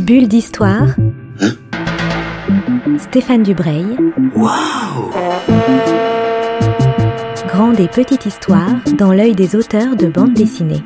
Bulle d'histoire. Hein? Stéphane Dubreuil. Waouh! Grande et petite histoire dans l'œil des auteurs de bandes dessinées.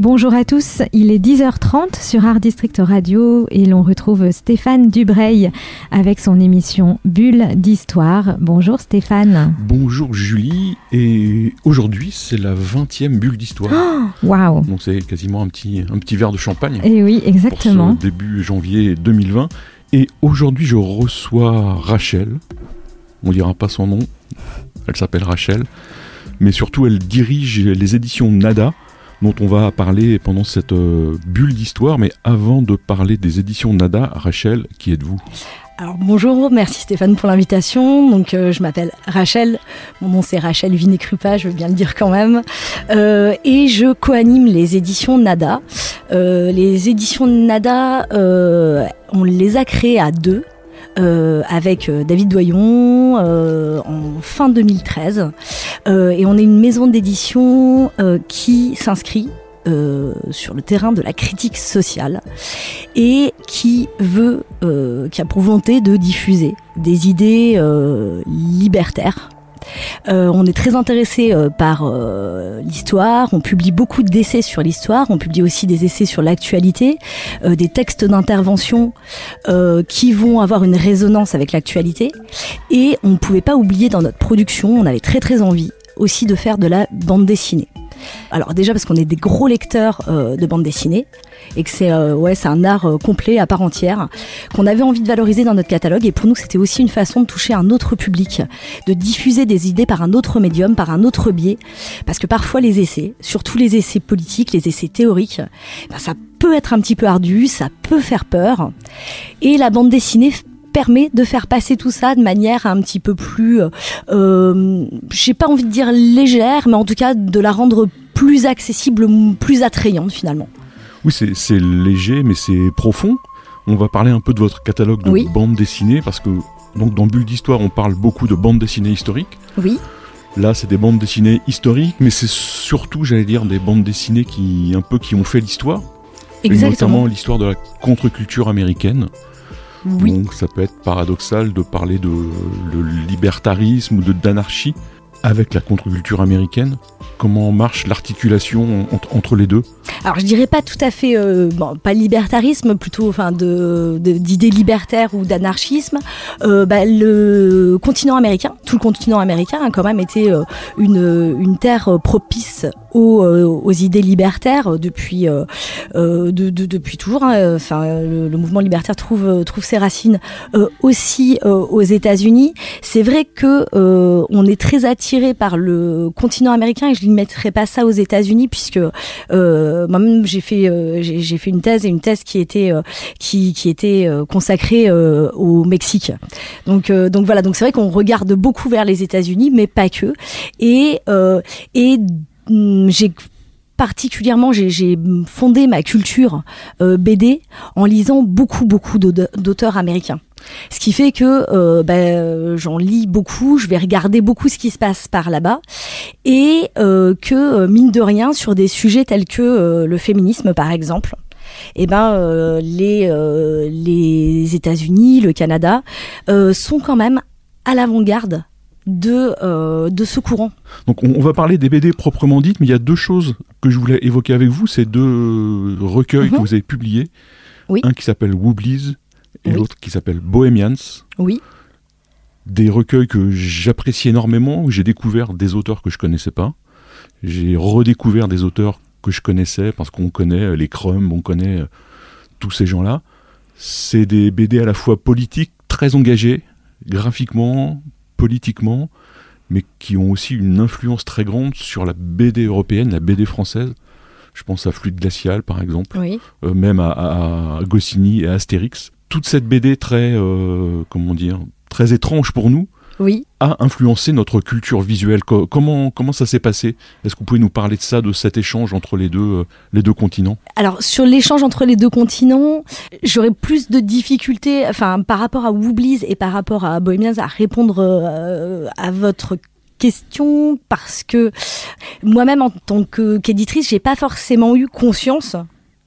Bonjour à tous, il est 10h30 sur Art District Radio et l'on retrouve Stéphane Dubreuil avec son émission Bulle d'Histoire. Bonjour Stéphane. Bonjour Julie, et aujourd'hui c'est la 20e Bulle d'Histoire. Waouh. Donc c'est quasiment un petit verre de champagne. Et oui, exactement. Pour ce début janvier 2020. Et aujourd'hui je reçois Rachel, on ne dira pas son nom, elle s'appelle Rachel, mais surtout elle dirige les éditions NADA, dont on va parler pendant cette bulle d'histoire. Mais avant de parler des éditions NADA, Rachel, qui êtes-vous ? Alors bonjour, merci Stéphane pour l'invitation. Donc je m'appelle Rachel, mon nom c'est Rachel Viné-Crupa, je veux bien le dire quand même. Et je co-anime les éditions NADA. Les éditions NADA, on les a créées à deux. Avec David Doyon en fin 2013 et on est une maison d'édition qui s'inscrit sur le terrain de la critique sociale et qui a pour volonté de diffuser des idées libertaires. On est très intéressé par l'histoire, on publie beaucoup d'essais sur l'histoire, on publie aussi des essais sur l'actualité, des textes d'intervention qui vont avoir une résonance avec l'actualité, et on ne pouvait pas oublier dans notre production, on avait très envie aussi de faire de la bande dessinée. Alors déjà parce qu'on est des gros lecteurs de bande dessinée et que c'est un art complet à part entière qu'on avait envie de valoriser dans notre catalogue, et pour nous c'était aussi une façon de toucher un autre public, de diffuser des idées par un autre médium, par un autre biais, parce que parfois les essais, surtout les essais politiques, les essais théoriques, ben ça peut être un petit peu ardu, ça peut faire peur, et la bande dessinée permet de faire passer tout ça de manière un petit peu plus, j'ai pas envie de dire légère, mais en tout cas de la rendre plus accessible, plus attrayante finalement. Oui, c'est léger, mais c'est profond. On va parler un peu de votre catalogue de bande dessinée, parce que donc, dans Bulle d'Histoire, on parle beaucoup de bandes dessinées historiques. Oui. Là, c'est des bandes dessinées historiques, mais c'est surtout, j'allais dire, des bandes dessinées qui ont fait l'histoire. Exactement. Et notamment l'histoire de la contre-culture américaine. Oui. Donc ça peut être paradoxal de parler de libertarisme ou d'anarchie avec la contre-culture américaine. Comment marche l'articulation entre les deux ? Alors je dirais pas tout à fait, pas libertarisme, plutôt enfin d'idées libertaires ou d'anarchisme. Le continent américain, tout le continent américain a quand même été une terre propice aux idées libertaires depuis toujours. Enfin, le mouvement libertaire trouve ses racines aussi aux États-Unis. C'est vrai que on est très attiré par le continent américain, et je ne mettrai pas ça aux États-Unis, puisque moi-même j'ai fait une thèse qui était consacrée au Mexique. Donc voilà, donc c'est vrai qu'on regarde beaucoup vers les États-Unis, mais pas que. J'ai fondé ma culture BD en lisant beaucoup d'auteurs américains. Ce qui fait que j'en lis beaucoup, je vais regarder beaucoup ce qui se passe par là-bas, et que mine de rien, sur des sujets tels que le féminisme par exemple, les États-Unis, le Canada sont quand même à l'avant-garde de ce courant. Donc on va parler des BD proprement dites, mais il y a deux choses que je voulais évoquer avec vous, ces deux recueils que vous avez publiés, un qui s'appelle Wobblies et l'autre qui s'appelle Bohemians. Oui. Des recueils que j'apprécie énormément, où j'ai découvert des auteurs que je connaissais pas. J'ai redécouvert des auteurs que je connaissais, parce qu'on connaît les Crumbs, on connaît tous ces gens-là. C'est des BD à la fois politiques, très engagés, graphiquement, politiquement, mais qui ont aussi une influence très grande sur la BD européenne, la BD française. Je pense à Fluide Glacial, par exemple, même à Goscinny et à Astérix. Toute cette BD très, très étrange pour nous, oui, a influencé notre culture visuelle. Comment ça s'est passé? Est-ce que vous pouvez nous parler de ça, de cet échange entre les deux continents? Alors, sur l'échange entre les deux continents, j'aurais plus de difficultés, enfin, par rapport à Wobblies et par rapport à Bohemians, à répondre à votre question, parce que moi-même, en tant qu'éditrice, j'ai pas forcément eu conscience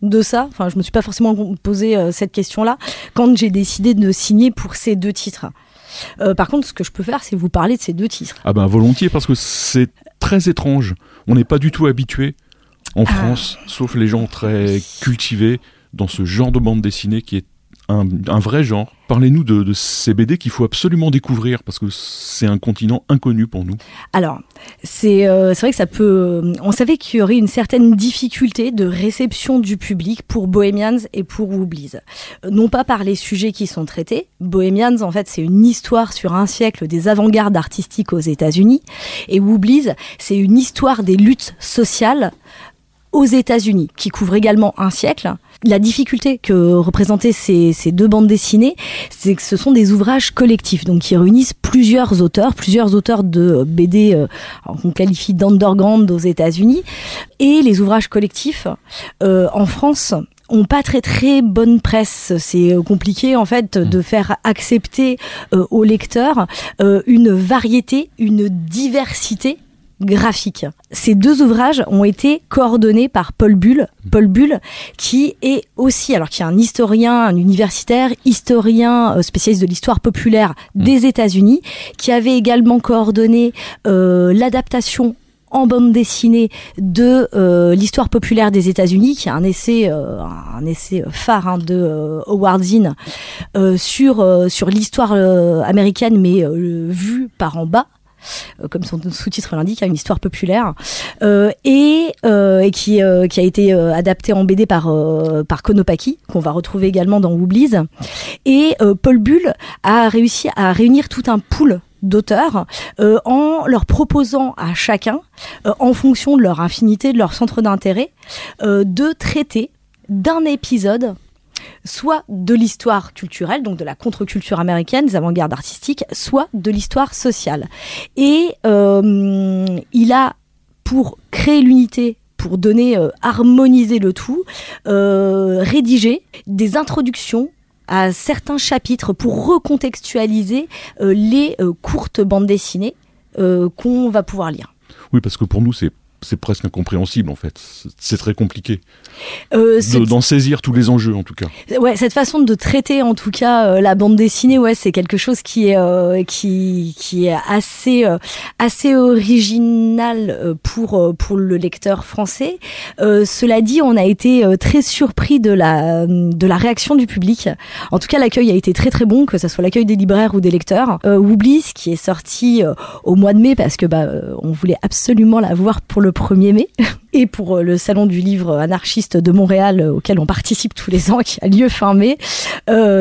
de ça. Enfin, je me suis pas forcément posé cette question-là quand j'ai décidé de signer pour ces deux titres. Par contre, ce que je peux faire, c'est vous parler de ces deux titres. Ah ben volontiers, parce que c'est très étrange. On n'est pas du tout habitué en France, sauf les gens très cultivés dans ce genre de bande dessinée qui est un vrai genre. Parlez-nous de ces BD qu'il faut absolument découvrir, parce que c'est un continent inconnu pour nous. Alors, c'est vrai que ça peut... On savait qu'il y aurait une certaine difficulté de réception du public pour Bohemians et pour Wobblies. Non pas par les sujets qui sont traités. Bohemians, en fait, c'est une histoire sur un siècle des avant-gardes artistiques aux États-Unis. Et Wobblies, c'est une histoire des luttes sociales aux États-Unis, qui couvre également un siècle. La difficulté que représentaient ces deux bandes dessinées, c'est que ce sont des ouvrages collectifs, donc qui réunissent plusieurs auteurs de BD qu'on qualifie d'underground aux États-Unis, et les ouvrages collectifs en France ont pas très bonne presse. C'est compliqué en fait de faire accepter aux lecteurs une variété, une diversité graphique. Ces deux ouvrages ont été coordonnés par Paul Buhle, qui est aussi, alors qui est un historien, un universitaire, historien spécialiste de l'histoire populaire des États-Unis, qui avait également coordonné l'adaptation en bande dessinée de l'histoire populaire des États-Unis, qui est un essai phare de Howard Zinn sur l'histoire américaine, mais vue par en bas, comme son sous-titre l'indique, à une histoire populaire, et qui a été adapté en BD par Konopaki, qu'on va retrouver également dans Wobblies. Et Paul Buhle a réussi à réunir tout un pool d'auteurs en leur proposant à chacun, en fonction de leur affinité, de leur centre d'intérêt, de traiter d'un épisode, soit de l'histoire culturelle, donc de la contre-culture américaine, des avant-gardes artistiques, soit de l'histoire sociale. Et il a, pour créer l'unité, pour donner, harmoniser le tout, rédigé des introductions à certains chapitres pour recontextualiser les courtes bandes dessinées qu'on va pouvoir lire. Oui, parce que pour nous, c'est presque incompréhensible en fait, c'est très compliqué d'en saisir tous les enjeux en tout cas. Ouais, cette façon de traiter en tout cas la bande dessinée, ouais, c'est quelque chose qui est assez original pour le lecteur français. Cela dit, on a été très surpris de la réaction du public. En tout cas, l'accueil a été très bon, que ça soit l'accueil des libraires ou des lecteurs. Wobblies, qui est sorti au mois de mai, parce que on voulait absolument l'avoir pour le 1er mai et pour le salon du livre anarchiste de Montréal auquel on participe tous les ans, qui a lieu fin mai,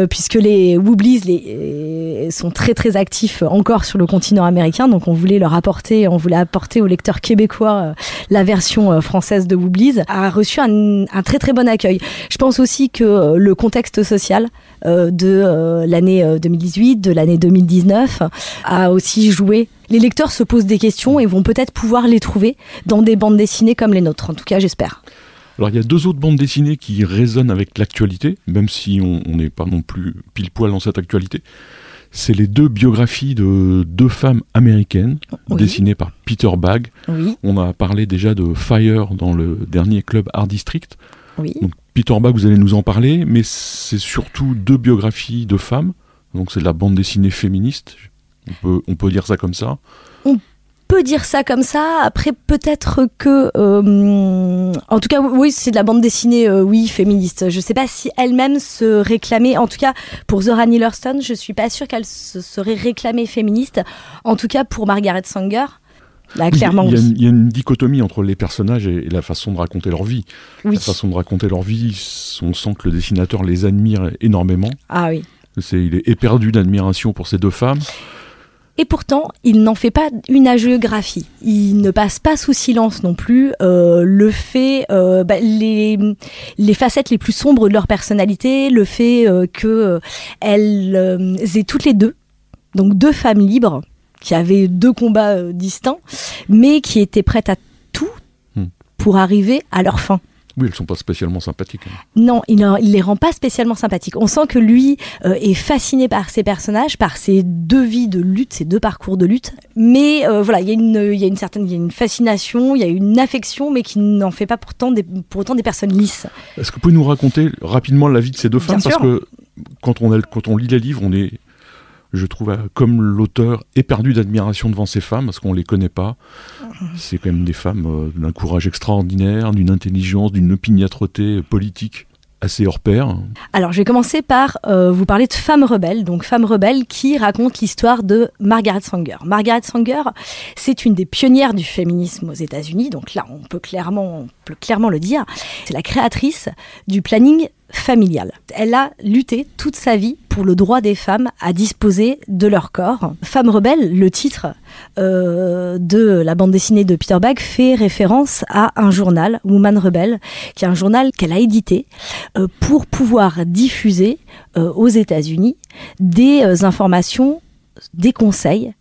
puisque les Wobblies sont très actifs encore sur le continent américain, donc on voulait apporter aux lecteurs québécois la version française de Wobblies, a reçu un très bon accueil. Je pense aussi que le contexte social de l'année 2018, de l'année 2019 a aussi joué. Les lecteurs se posent des questions et vont peut-être pouvoir les trouver dans des bandes dessinées comme les nôtres, en tout cas j'espère. Alors il y a deux autres bandes dessinées qui résonnent avec l'actualité, même si on n'est pas non plus pile poil dans cette actualité. C'est les deux biographies de deux femmes américaines, oui, dessinées par Peter Bagge. Oui. On a parlé déjà de Fire dans le dernier club Art District. Oui. Donc, Peter Bagge, vous allez nous en parler, mais c'est surtout deux biographies de femmes, donc c'est de la bande dessinée féministe. On peut dire ça comme ça. On peut dire ça comme ça. Après, peut-être que... en tout cas, oui, c'est de la bande dessinée féministe. Je ne sais pas si elle-même se réclamait... En tout cas, pour Zora Neale Hurston, je ne suis pas sûre qu'elle se serait réclamée féministe. En tout cas, pour Margaret Sanger, là, clairement, oui. Il y a une dichotomie entre les personnages et la façon de raconter leur vie. Oui. La façon de raconter leur vie, on sent que le dessinateur les admire énormément. Ah oui. Il est éperdu d'admiration pour ces deux femmes. Et pourtant, il n'en fait pas une agiographie. Il ne passe pas sous silence non plus le fait, les facettes les plus sombres de leur personnalité, le fait qu'elles aient toutes les deux, donc deux femmes libres, qui avait deux combats distincts, mais qui étaient prêtes à tout pour arriver à leur fin. Oui, elles ne sont pas spécialement sympathiques. Non, il ne les rend pas spécialement sympathiques. On sent que lui est fasciné par ces personnages, par ces deux vies de lutte, ces deux parcours de lutte. Mais voilà, il y a une fascination, il y a une affection, mais qui n'en fait pas pour autant des personnes lisses. Est-ce que vous pouvez nous raconter rapidement la vie de ces deux femmes ? Bien sûr. Parce que quand on lit les livres, on est, je trouve, comme l'auteur, éperdu d'admiration devant ces femmes, parce qu'on ne les connaît pas. C'est quand même des femmes d'un courage extraordinaire, d'une intelligence, d'une opiniâtreté politique assez hors pair. Alors, je vais commencer par vous parler de Femmes rebelles, donc Femmes rebelles qui raconte l'histoire de Margaret Sanger. Margaret Sanger, c'est une des pionnières du féminisme aux États-Unis, donc là, on peut clairement le dire. C'est la créatrice du planning familiale. Elle a lutté toute sa vie pour le droit des femmes à disposer de leur corps. Femme rebelle, le titre de la bande dessinée de Peter Bagge fait référence à un journal, Woman Rebel, qui est un journal qu'elle a édité pour pouvoir diffuser aux États-Unis des informations, des conseils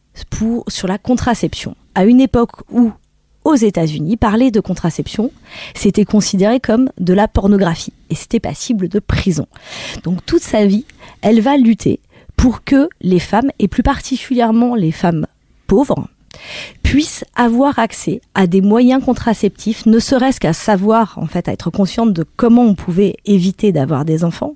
sur la contraception. À une époque où, aux États-Unis, parler de contraception, c'était considéré comme de la pornographie et c'était passible de prison. Donc toute sa vie, elle va lutter pour que les femmes, et plus particulièrement les femmes pauvres, puissent avoir accès à des moyens contraceptifs, ne serait-ce qu'à savoir, en fait, à être consciente de comment on pouvait éviter d'avoir des enfants,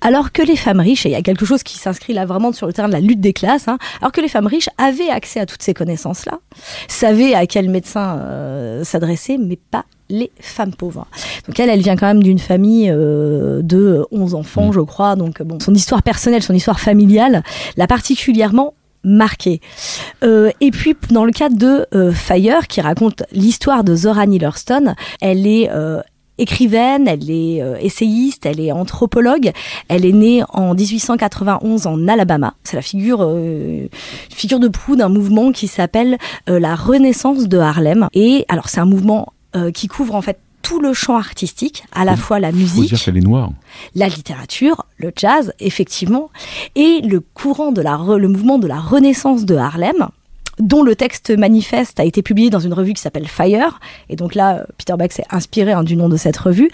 alors que les femmes riches, et il y a quelque chose qui s'inscrit là vraiment sur le terrain de la lutte des classes, alors que les femmes riches avaient accès à toutes ces connaissances-là, savaient à quel médecin s'adresser, mais pas les femmes pauvres. Donc elle vient quand même d'une famille de 11 enfants, je crois, donc bon, son histoire personnelle, son histoire familiale, l'a particulièrement marquée. Et puis dans le cadre de Fire, qui raconte l'histoire de Zora Neale Hurston, elle est écrivaine, elle est essayiste, elle est anthropologue, elle est née en 1891 en Alabama. C'est la figure de proue d'un mouvement qui s'appelle la Renaissance de Harlem. Et alors c'est un mouvement qui couvre en fait tout le champ artistique, à la fois la musique, faut dire qu'elle est noire, la littérature, le jazz, effectivement, et le courant de le mouvement de la Renaissance de Harlem, dont le texte manifeste a été publié dans une revue qui s'appelle Fire, et donc là, Peter Bagge s'est inspiré du nom de cette revue.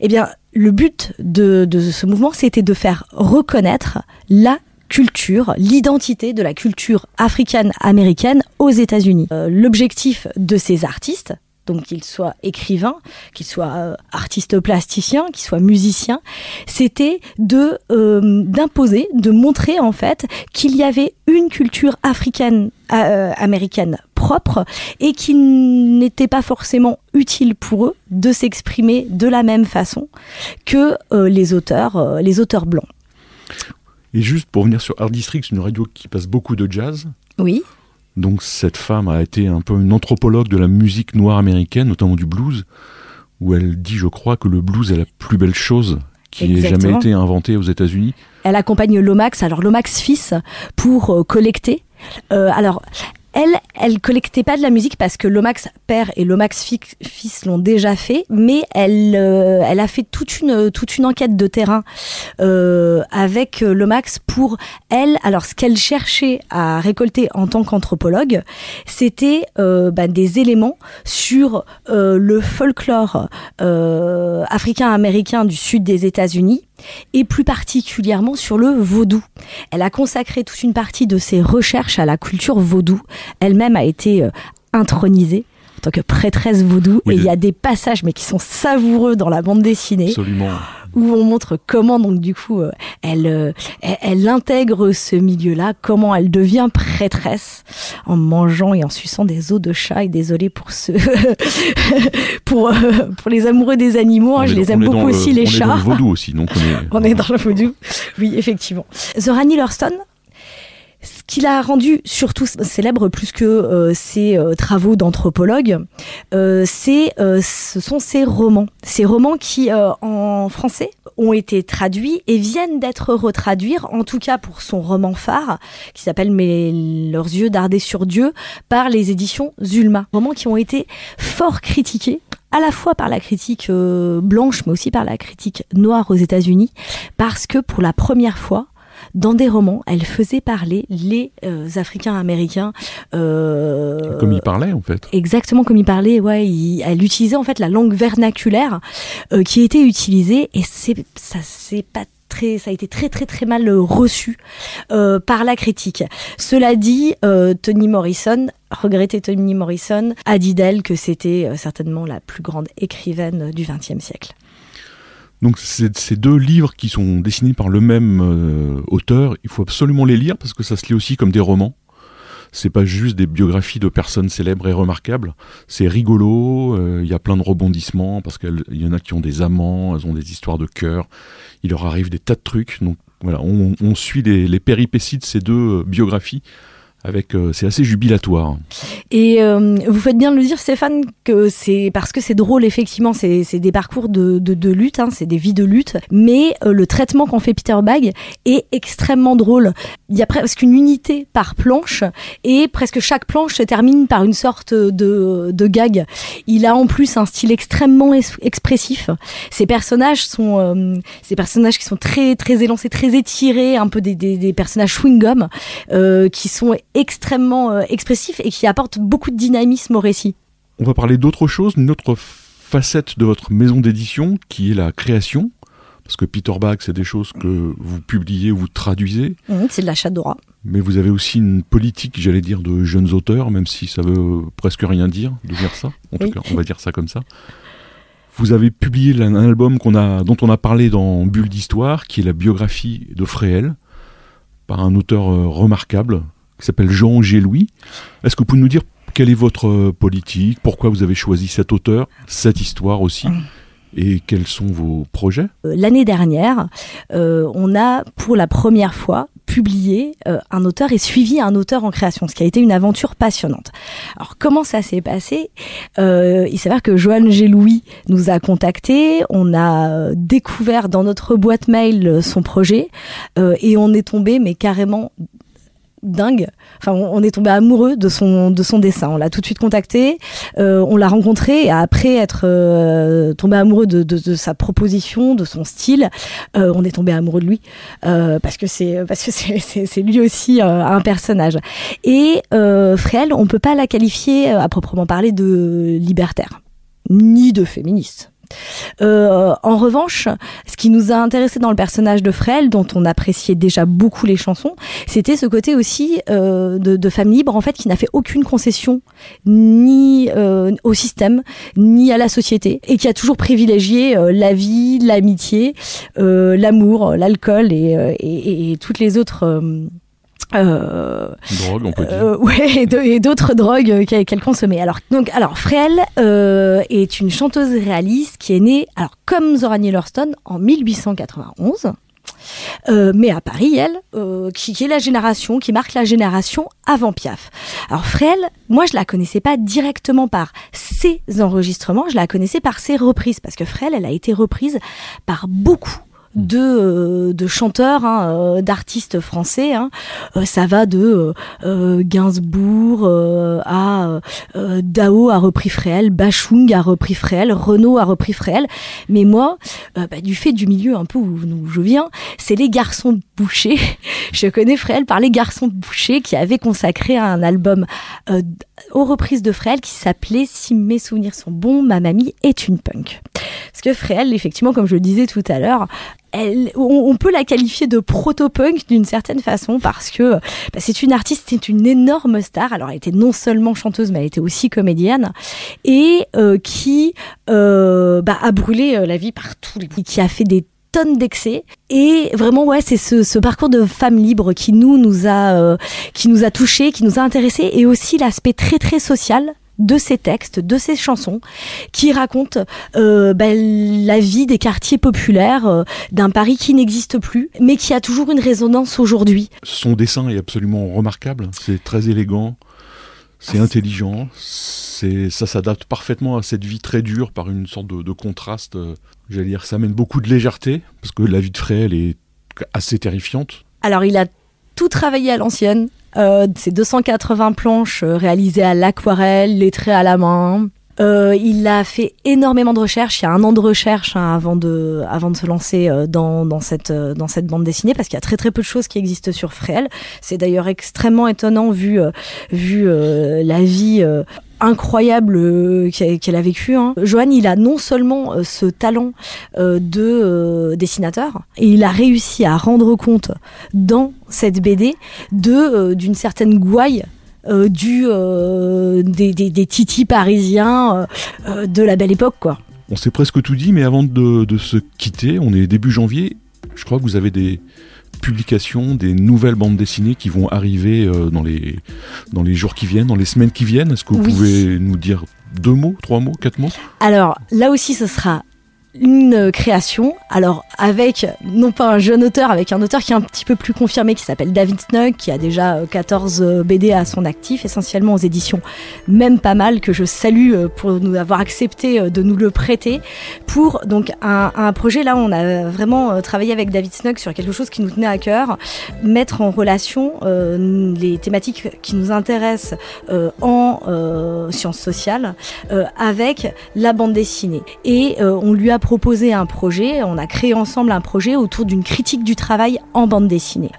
Eh bien, le but de ce mouvement, c'était de faire reconnaître la culture, l'identité de la culture africaine-américaine aux États-Unis. L'objectif de ces artistes, donc qu'ils soient écrivains, qu'ils soient artistes plasticiens, qu'ils soient musiciens, c'était d'imposer, de montrer en fait qu'il y avait une culture africaine-américaine propre et qu'il n'était pas forcément utile pour eux de s'exprimer de la même façon que les auteurs blancs. Et juste pour venir sur Art District, c'est une radio qui passe beaucoup de jazz. Oui. Donc cette femme a été un peu une anthropologue de la musique noire américaine, notamment du blues, où elle dit, je crois, que le blues est la plus belle chose qui ait jamais été inventée aux États-Unis. Elle accompagne Lomax, alors Lomax fils, pour collecter. Alors elle collectait pas de la musique parce que Lomax père et Lomax fils l'ont déjà fait, mais elle a fait toute une enquête de terrain avec Lomax pour elle. Alors ce qu'elle cherchait à récolter en tant qu'anthropologue, c'était des éléments sur le folklore africain-américain du sud des États-Unis, et plus particulièrement sur le vaudou. Elle a consacré toute une partie de ses recherches à la culture vaudou. Elle-même a été intronisée en tant que prêtresse vaudou. Oui, et il y a des passages mais qui sont savoureux dans la bande dessinée. Absolument. Où on montre comment, donc du coup, elle intègre ce milieu-là, comment elle devient prêtresse en mangeant et en suçant des os de chat. Et désolée pour ceux, pour les amoureux des animaux, je les aime beaucoup aussi, les chats. On est dans le vaudou aussi, donc on est dans le vaudou. Oui, effectivement. Zora Neale Hurston. Ce qui l'a rendu surtout célèbre, plus que ses travaux d'anthropologue, ce sont ses romans. Ces romans qui, en français, ont été traduits et viennent d'être retraduits, en tout cas pour son roman phare, qui s'appelle « Mais leurs yeux dardés sur Dieu », par les éditions Zulma. Romans qui ont été fort critiqués, à la fois par la critique blanche, mais aussi par la critique noire aux États-Unis, parce que pour la première fois, dans des romans, elle faisait parler les Africains-Américains. Comme ils parlaient, en fait. Exactement comme ils parlaient, ouais. Elle utilisait, en fait, la langue vernaculaire qui était utilisée, et ça a été très mal reçu par la critique. Cela dit, Toni Morrison a dit d'elle que c'était certainement la plus grande écrivaine du XXe siècle. Donc ces deux livres qui sont dessinés par le même auteur, il faut absolument les lire parce que ça se lit aussi comme des romans. C'est pas juste des biographies de personnes célèbres et remarquables. C'est rigolo, il y a plein de rebondissements, parce qu'il y en a qui ont des amants, elles ont des histoires de cœur, il leur arrive des tas de trucs. Donc voilà, on suit les péripéties de ces deux biographies. C'est assez jubilatoire. Et vous faites bien de le dire, Stéphane, que c'est parce que c'est drôle, effectivement, c'est des parcours de lutte, hein, c'est des vies de lutte, mais le traitement qu'en fait Peter Bagge est extrêmement drôle. Il y a presque une unité par planche, et presque chaque planche se termine par une sorte de gag. Il a en plus un style extrêmement expressif. Ces personnages sont qui sont très élancés, très étirés, un peu des personnages chewing-gum, qui sont extrêmement expressif et qui apporte beaucoup de dynamisme au récit. On va parler d'autre chose, une autre facette de votre maison d'édition qui est la création, parce que Peter Bagge, c'est des choses que vous publiez, vous traduisez. C'est de l'achat de droit. Mais vous avez aussi une politique, j'allais dire, de jeunes auteurs, même si ça veut presque rien dire de dire ça. En tout cas, on va dire ça comme ça. Vous avez publié un album dont on a parlé dans Bulle d'Histoire, qui est la biographie de Fréhel, par un auteur remarquable, qui s'appelle Jean-Guy Louis. Est-ce que vous pouvez nous dire quelle est votre politique, pourquoi vous avez choisi cet auteur, cette histoire aussi, et quels sont vos projets ? L'année dernière, on a pour la première fois publié un auteur et suivi un auteur en création, ce qui a été une aventure passionnante. Alors comment ça s'est passé ? Il s'avère que Jean-Guy Louis nous a contactés, on a découvert dans notre boîte mail son projet, et on est tombé mais carrément dingue. Enfin, on est tombé amoureux de son dessin. On l'a tout de suite contacté, on l'a rencontré, et après être tombé amoureux de sa proposition, de son style, on est tombé amoureux de lui parce que c'est lui aussi un personnage. Et Fréhel, on peut pas la qualifier à proprement parler de libertaire ni de féministe. En revanche, ce qui nous a intéressé dans le personnage de Fréhel, dont on appréciait déjà beaucoup les chansons, c'était ce côté aussi de femme libre, en fait, qui n'a fait aucune concession ni au système ni à la société, et qui a toujours privilégié la vie, l'amitié, l'amour, l'alcool et toutes les autres drogue, on peut dire. Et d'autres drogues qu'elle consommait. Alors Fréhel est une chanteuse réaliste qui est née, alors comme Zora Neale Hurston, en 1891, mais à Paris, elle, qui est la génération, qui marque la génération avant Piaf. Alors Fréhel, moi je la connaissais pas directement par ses enregistrements, je la connaissais par ses reprises, parce que Fréhel, elle a été reprise par beaucoup de chanteurs, hein, d'artistes français, hein. Ça va de Gainsbourg à Dao a repris Fréhel, Bashung a repris Fréhel, Renaud a repris Fréhel. Mais moi, du fait du milieu un peu où je viens, c'est les Garçons bouchés. Je connais Fréhel par les Garçons bouchés, qui avaient consacré un album aux reprises de Fréhel qui s'appelait « Si mes souvenirs sont bons, ma mamie est une punk ». Parce que Fréhel, effectivement, comme je le disais tout à l'heure, on peut la qualifier de proto-punk d'une certaine façon, parce que c'est une artiste, c'est une énorme star. Alors elle était non seulement chanteuse, mais elle était aussi comédienne, et qui a brûlé la vie par tous les bouts, qui a fait des tonnes d'excès. Et vraiment, ouais, c'est ce parcours de femme libre qui nous a touchés, qui nous a intéressés, et aussi l'aspect très social de ces textes, de ces chansons, qui racontent la vie des quartiers populaires, d'un Paris qui n'existe plus, mais qui a toujours une résonance aujourd'hui. Son dessin est absolument remarquable, c'est très élégant, c'est intelligent, ça s'adapte parfaitement à cette vie très dure par une sorte de contraste, j'allais dire, ça amène beaucoup de légèreté, parce que la vie de Fréhel est assez terrifiante. Alors il a tout travaillé à l'ancienne, ces 280 planches réalisées à l'aquarelle, les traits à la main, Il a fait énormément de recherches. Il y a 1 an de recherche hein, avant de se lancer dans cette bande dessinée, parce qu'il y a très très peu de choses qui existent sur Fréhel. C'est d'ailleurs extrêmement étonnant vu la vie incroyable qu'elle a vécu. Hein. Johan, il a non seulement ce talent de dessinateur, et il a réussi à rendre compte dans cette BD d'une certaine gouaille des titis parisiens de la belle époque, quoi. On s'est presque tout dit, mais avant de se quitter, on est début janvier, je crois que vous avez des publications, des nouvelles bandes dessinées qui vont arriver dans les jours qui viennent, dans les semaines qui viennent. Est-ce que vous pouvez nous dire 2 mots, 3 mots, 4 mots ? Alors, là aussi, ce sera une création, alors avec, non pas un jeune auteur, avec un auteur qui est un petit peu plus confirmé, qui s'appelle David Snug, qui a déjà 14 BD à son actif, essentiellement aux éditions Même Pas Mal, que je salue pour nous avoir accepté de nous le prêter, pour donc un projet. Là, on a vraiment travaillé avec David Snug sur quelque chose qui nous tenait à cœur, mettre en relation les thématiques qui nous intéressent en sciences sociales avec la bande dessinée. Et on lui a proposé un projet, on a créé ensemble un projet autour d'une critique du travail en bande dessinée.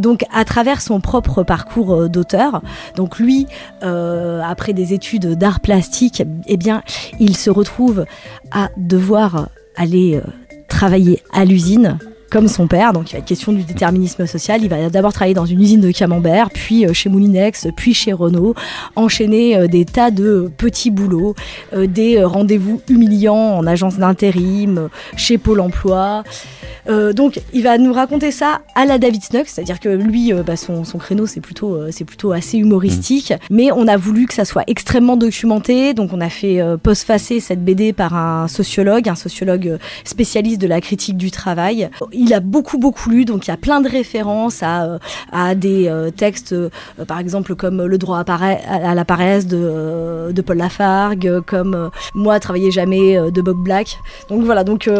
Donc à travers son propre parcours d'auteur, donc lui, après des études d'art plastique, eh bien, il se retrouve à devoir aller travailler à l'usine, comme son père, donc il va être question du déterminisme social. Il va d'abord travailler dans une usine de camembert, puis chez Moulinex, puis chez Renaud, enchaîner des tas de petits boulots, des rendez-vous humiliants en agence d'intérim, chez Pôle emploi. Donc il va nous raconter ça à la David Snug, c'est-à-dire que lui, son créneau, c'est plutôt assez humoristique, mais on a voulu que ça soit extrêmement documenté, donc on a fait postfacer cette BD par un sociologue spécialiste de la critique du travail. Il a beaucoup lu, donc il y a plein de références à des textes, par exemple comme Le droit à la paresse de Paul Lafargue, comme Moi, travaillais jamais de Bob Black. Donc voilà, donc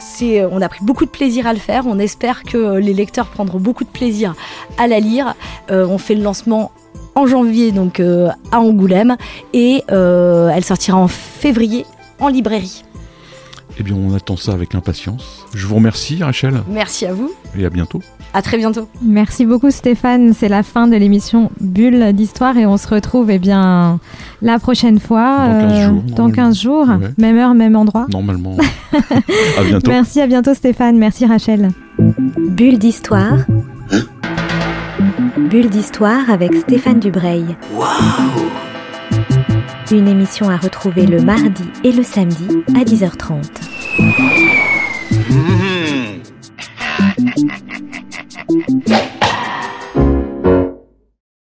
c'est, on a pris beaucoup de plaisir à le faire. On espère que les lecteurs prendront beaucoup de plaisir à la lire. On fait le lancement en janvier, donc à Angoulême, et elle sortira en février en librairie. Eh bien, on attend ça avec impatience. Je vous remercie, Rachel. Merci à vous. Et à bientôt. À très bientôt. Merci beaucoup, Stéphane. C'est la fin de l'émission Bulle d'Histoire et on se retrouve la prochaine fois. Dans 15 jours. Ouais. Même heure, même endroit. Normalement. À bientôt. Merci, à bientôt, Stéphane. Merci, Rachel. Bulle d'Histoire. Bulle d'Histoire avec Stéphane Dubreuil. Waouh! Une émission à retrouver le mardi et le samedi à 10h30.